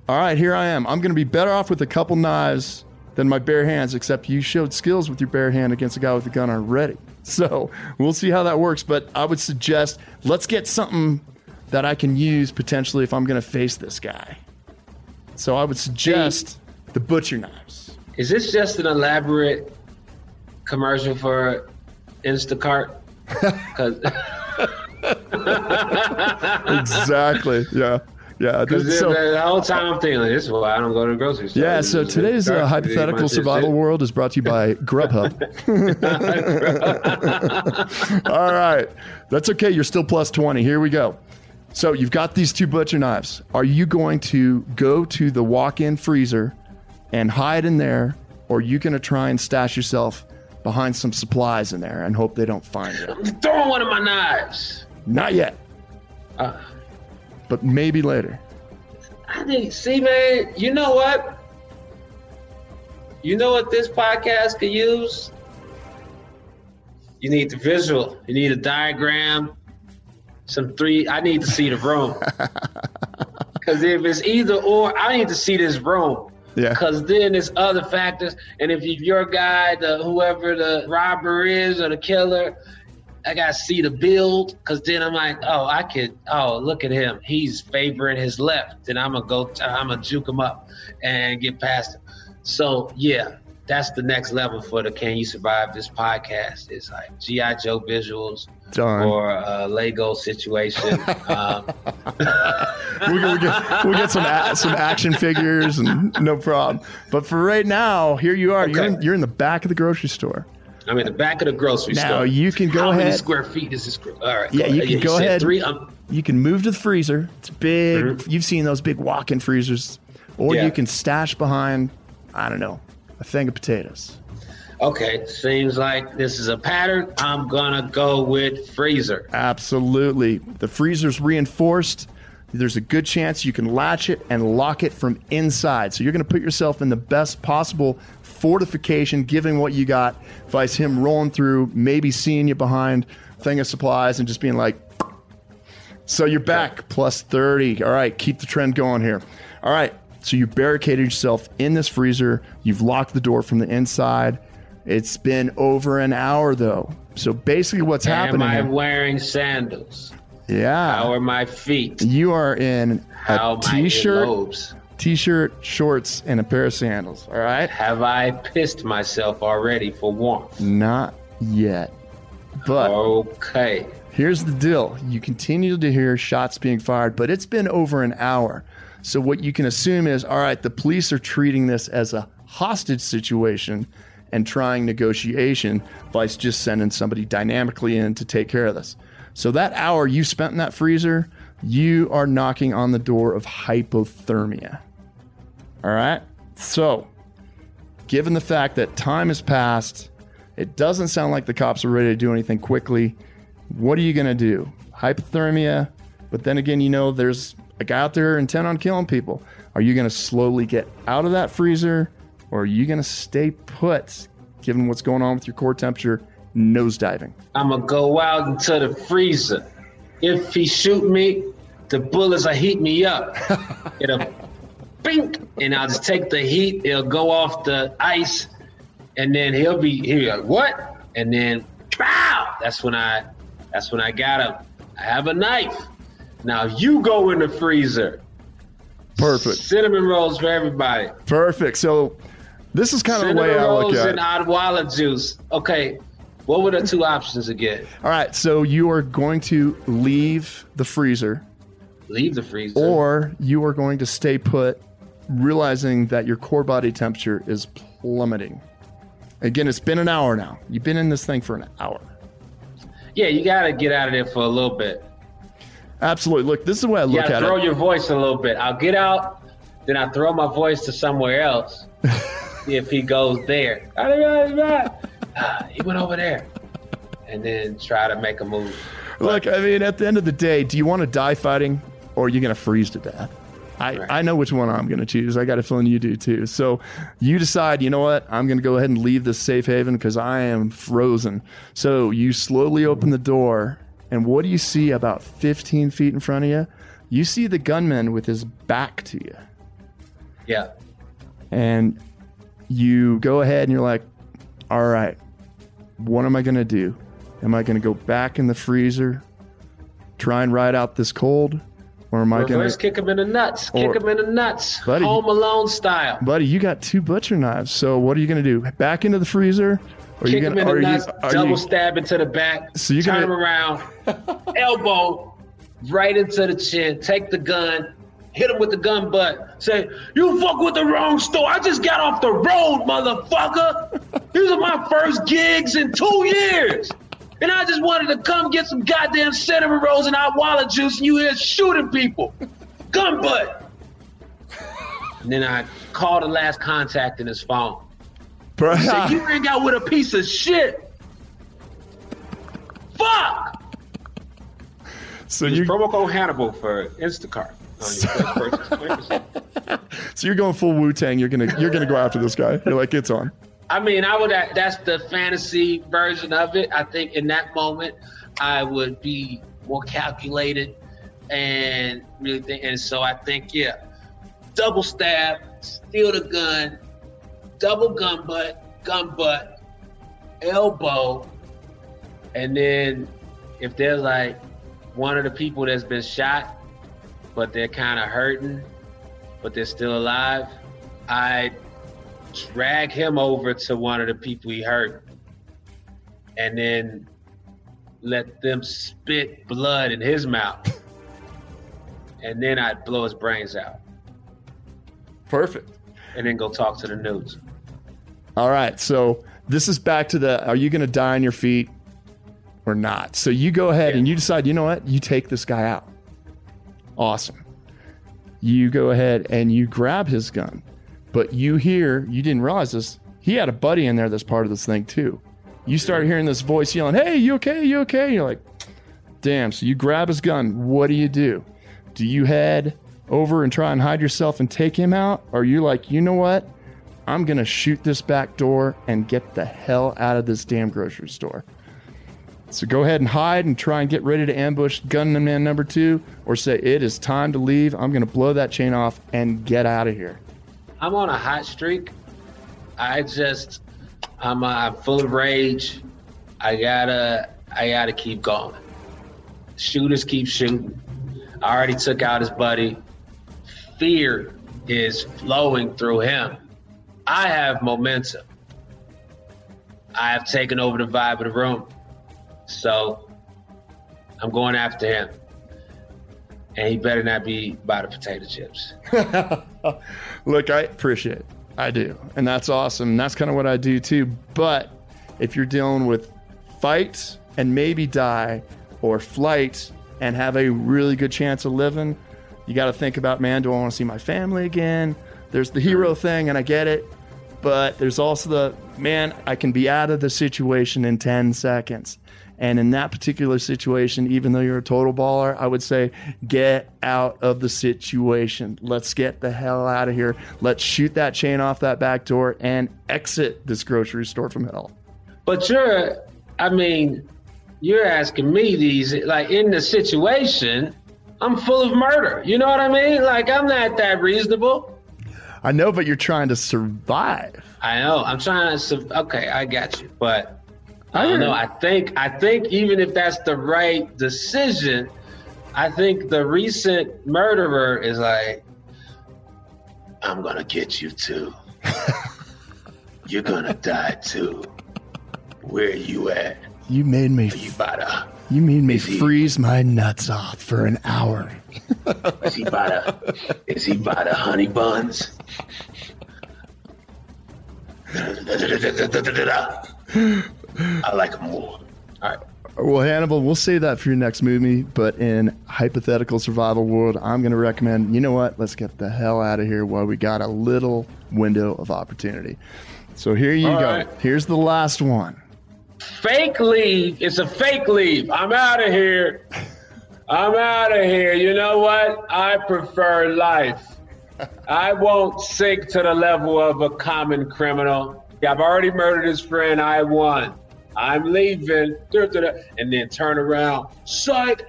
all right, here I am. I'm going to be better off with a couple knives than my bare hands, except you showed skills with your bare hand against a guy with a gun already. So we'll see how that works. But I would suggest let's get something that I can use potentially if I'm going to face this guy. So I would suggest the butcher knives. Is this just an elaborate commercial for Instacart? Exactly. Yeah. So, the whole time I'm thinking, like, this is why I don't go to the grocery store. Yeah. So today's hypothetical survival world is brought to you by Grubhub. All right. That's okay. You're still plus 20. Here we go. So you've got these two butcher knives. Are you going to go to the walk-in freezer and hide in there, or are you going to try and stash yourself behind some supplies in there and hope they don't find you? I'm throwing one of my knives. Not yet. But maybe later. See, man, you know what? You know what this podcast could use? You need the visual. You need a diagram. I need to see the room. Because if it's either or, I need to see this room. Yeah. Because then there's other factors. And if your guy, whoever the robber is or the killer, I got to see the build. Because then I'm like, look at him. He's favoring his left. Then I'm going to juke him up and get past him. So, yeah, that's the next level for the Can You Survive This podcast. It's like G.I. Joe visuals. Darn. Or a Lego situation. We'll get some action figures and no problem. But for right now, here you are. Okay. You're in the back of the grocery store. I'm in the back of the grocery store. Now you can go ahead. How many square feet is this? All right. Yeah, you can go ahead. You can move to the freezer. It's big. Mm-hmm. You've seen those big walk-in freezers. Or you can stash behind, I don't know, a thing of potatoes. Okay, seems like this is a pattern. I'm gonna go with freezer. Absolutely. The freezer's reinforced. There's a good chance you can latch it and lock it from inside. So you're gonna put yourself in the best possible fortification, given what you got, vice him rolling through, maybe seeing you behind thing of supplies and just being like, so you're back, plus 30. All right, keep the trend going here. All right, so you barricaded yourself in this freezer. You've locked the door from the inside. It's been over an hour, though. So basically what's happening... Am I wearing sandals? Yeah. How are my feet? You are in a t-shirt, shorts, and a pair of sandals, all right? Have I pissed myself already for warmth? Not yet. But okay. Here's the deal. You continue to hear shots being fired, but it's been over an hour. So what you can assume is, all right, the police are treating this as a hostage situation and trying negotiation vice just sending somebody dynamically in to take care of this. So that hour you spent in that freezer, you are knocking on the door of hypothermia. All right? So, given the fact that time has passed, it doesn't sound like the cops are ready to do anything quickly. What are you going to do? Hypothermia, but then again, you know, there's a guy out there intent on killing people. Are you going to slowly get out of that freezer? Or are you going to stay put, given what's going on with your core temperature, nosediving? I'm going to go out into the freezer. If he shoot me, the bullets will heat me up. It'll bink, and I'll just take the heat. It'll go off the ice, and then he'll be like, what? And then, pow! That's when I got him. I have a knife. Now you go in the freezer. Perfect. Cinnamon rolls for everybody. Perfect. So... this is kind of the way I look at it. Cinnamon rolls and Adwala juice. Okay, what were the two options again? All right, so you are going to leave the freezer. Leave the freezer? Or you are going to stay put, realizing that your core body temperature is plummeting. Again, it's been an hour now. You've been in this thing for an hour. Yeah, you got to get out of there for a little bit. Absolutely. Look, this is the way I look at it. You got to throw your voice a little bit. I'll get out, then I'll throw my voice to somewhere else. If he goes there, he went over there, and then try to make a move. Look, I mean, at the end of the day, do you want to die fighting or are you going to freeze to death? I know which one I'm going to choose. I got a feeling you do too. So you decide, you know what? I'm going to go ahead and leave this safe haven because I am frozen. So you slowly open the door, and what do you see about 15 feet in front of you? You see the gunman with his back to you. Yeah. And you go ahead and you're like, all right, what am I going to do? Am I going to go back in the freezer, try and ride out this cold? Or am I going to kick him in the nuts? Kick him in the nuts, buddy, Home Alone style. Buddy, you got two butcher knives. So what are you going to do? Back into the freezer? Or kick him in the nuts, double stab into the back, so you're turn around, elbow right into the chin, take the gun, hit him with the gun butt, say, you fuck with the wrong store. I just got off the road, motherfucker. These are my first gigs in 2 years. And I just wanted to come get some goddamn cinnamon rolls and hot wallet juice, and you here shooting people. Gun butt. And then I called the last contact in his phone. Bruh. He said, you hang out with a piece of shit. Fuck. So you promo code Hannibal for Instacart. So you're going full Wu-Tang. You're gonna go after this guy. You're like, it's on. I mean, that's the fantasy version of it. I think in that moment, I would be more calculated and really think. And so I think, yeah, double stab, steal the gun, double gun butt, elbow. And then if there's like one of the people that's been shot, but they're kind of hurting, but they're still alive, I drag him over to one of the people he hurt and then let them spit blood in his mouth. And then I'd blow his brains out. Perfect. And then go talk to the news. All right. So this is back to are you going to die on your feet or not? So you go ahead and you decide, you know what? You take this guy out. Awesome. You go ahead and you grab his gun. But you didn't realize this, he had a buddy in there that's part of this thing too. You start hearing this voice yelling, hey, you okay, you okay? And you're like, damn, so you grab his gun. What do you do? Do you head over and try and hide yourself and take him out? Or you're like, you know what? I'm gonna shoot this back door and get the hell out of this damn grocery store. So go ahead and hide and try and get ready to ambush gunman number two, or say, it is time to leave. I'm gonna blow that chain off and get out of here. I'm on a hot streak. I'm full of rage. I gotta keep going. Shooters keep shooting. I already took out his buddy. Fear is flowing through him. I have momentum. I have taken over the vibe of the room. So I'm going after him. And he better not be by the potato chips. Look, I appreciate it. I do. And that's awesome. And that's kind of what I do too. But if you're dealing with fight and maybe die, or flight and have a really good chance of living, you got to think about, man, do I want to see my family again? There's the hero thing, and I get it. But there's also the, man, I can be out of the situation in 10 seconds. And in that particular situation, even though you're a total baller, I would say, get out of the situation. Let's get the hell out of here. Let's shoot that chain off that back door and exit this grocery store from hell. But you're asking me these, like, in the situation, I'm full of murder. You know what I mean? Like, I'm not that reasonable. I know, but you're trying to survive. I know. I'm trying to okay, I got you. But I don't know. I think even if that's the right decision, I think the recent murderer is like, I'm going to get you too. You're going to die too. Where are you at? You made me freeze my nuts off for an hour. Is he by the honey buns? I like him more. All right. Well, Hannibal, we'll save that for your next movie, but in hypothetical survival world, I'm going to recommend, you know what? Let's get the hell out of here while we got a little window of opportunity. So here you go. Right. Here's the last one. Fake leave. It's a fake leave. I'm out of here. You know what? I prefer life. I won't sink to the level of a common criminal. I've already murdered his friend. I won. I'm leaving. And then turn around. Psych.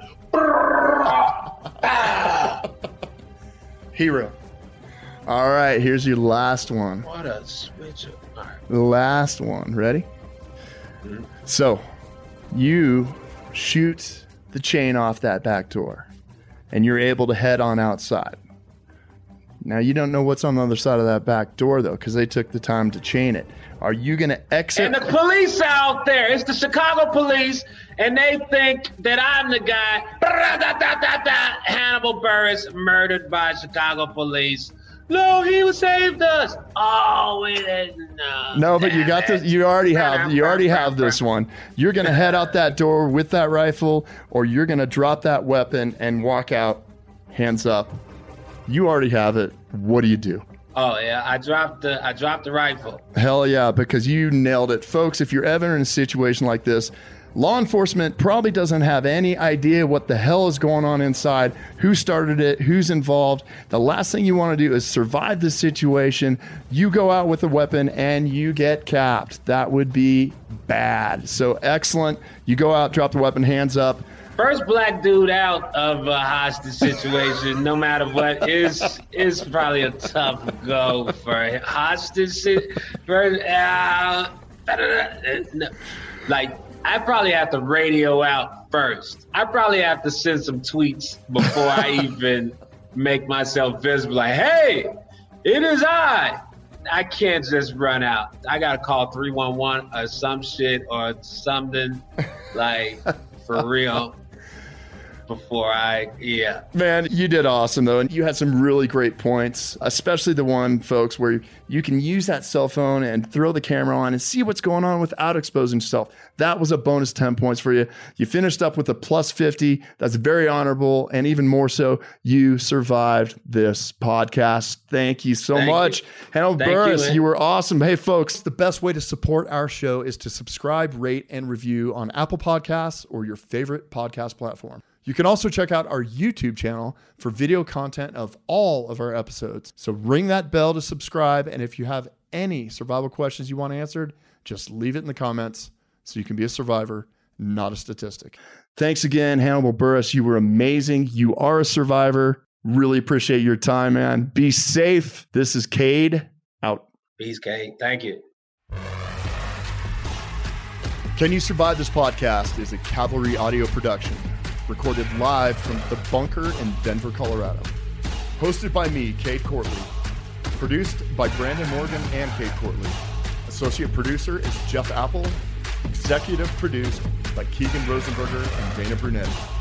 Hero. All right, here's your last one. What a switch up. All right. The last one. Ready? Mm-hmm. So you shoot the chain off that back door, and you're able to head on outside. Now, you don't know what's on the other side of that back door, though, because they took the time to chain it. Are you going to exit? And the police out there. It's the Chicago police, and they think that I'm the guy. Hannibal Buress murdered by Chicago police. No, he saved us. Oh, we didn't know. No, but you got this. You already have this one. You're going to head out that door with that rifle, or you're going to drop that weapon and walk out, hands up. You already have it. What do you do? Oh, yeah. I dropped the rifle. Hell yeah, because you nailed it. Folks, if you're ever in a situation like this, law enforcement probably doesn't have any idea what the hell is going on inside, who started it, who's involved. The last thing you want to do is survive the situation. You go out with a weapon and you get capped. That would be bad. So excellent. You go out, drop the weapon, hands up. First black dude out of a hostage situation, no matter what, is probably a tough go for a hostage. Like, I probably have to radio out first. I probably have to send some tweets before I even make myself visible. Like, hey, it is I. I can't just run out. I got to call 311 or some shit or something, like, for real. Man, you did awesome, though. And you had some really great points, especially the one, folks, where you can use that cell phone and throw the camera on and see what's going on without exposing yourself. That was a bonus 10 points for you. You finished up with a plus 50. That's very honorable. And even more so, you survived this podcast. Thank you so much. Hannibal Buress, you were awesome. Hey, folks, the best way to support our show is to subscribe, rate, and review on Apple Podcasts or your favorite podcast platform. You can also check out our YouTube channel for video content of all of our episodes. So ring that bell to subscribe. And if you have any survival questions you want answered, just leave it in the comments so you can be a survivor, not a statistic. Thanks again, Hannibal Buress. You were amazing. You are a survivor. Really appreciate your time, man. Be safe. This is Cade out. Peace, Cade. Thank you. Can You Survive This Podcast is a Cavalry Audio production. Recorded live from the bunker in Denver, Colorado. Hosted by me, Cade Courtley. Produced by Brandon Morgan and Cade Courtley. Associate producer is Jeff Apple. Executive produced by Keegan Rosenberger and Dana Brunetti.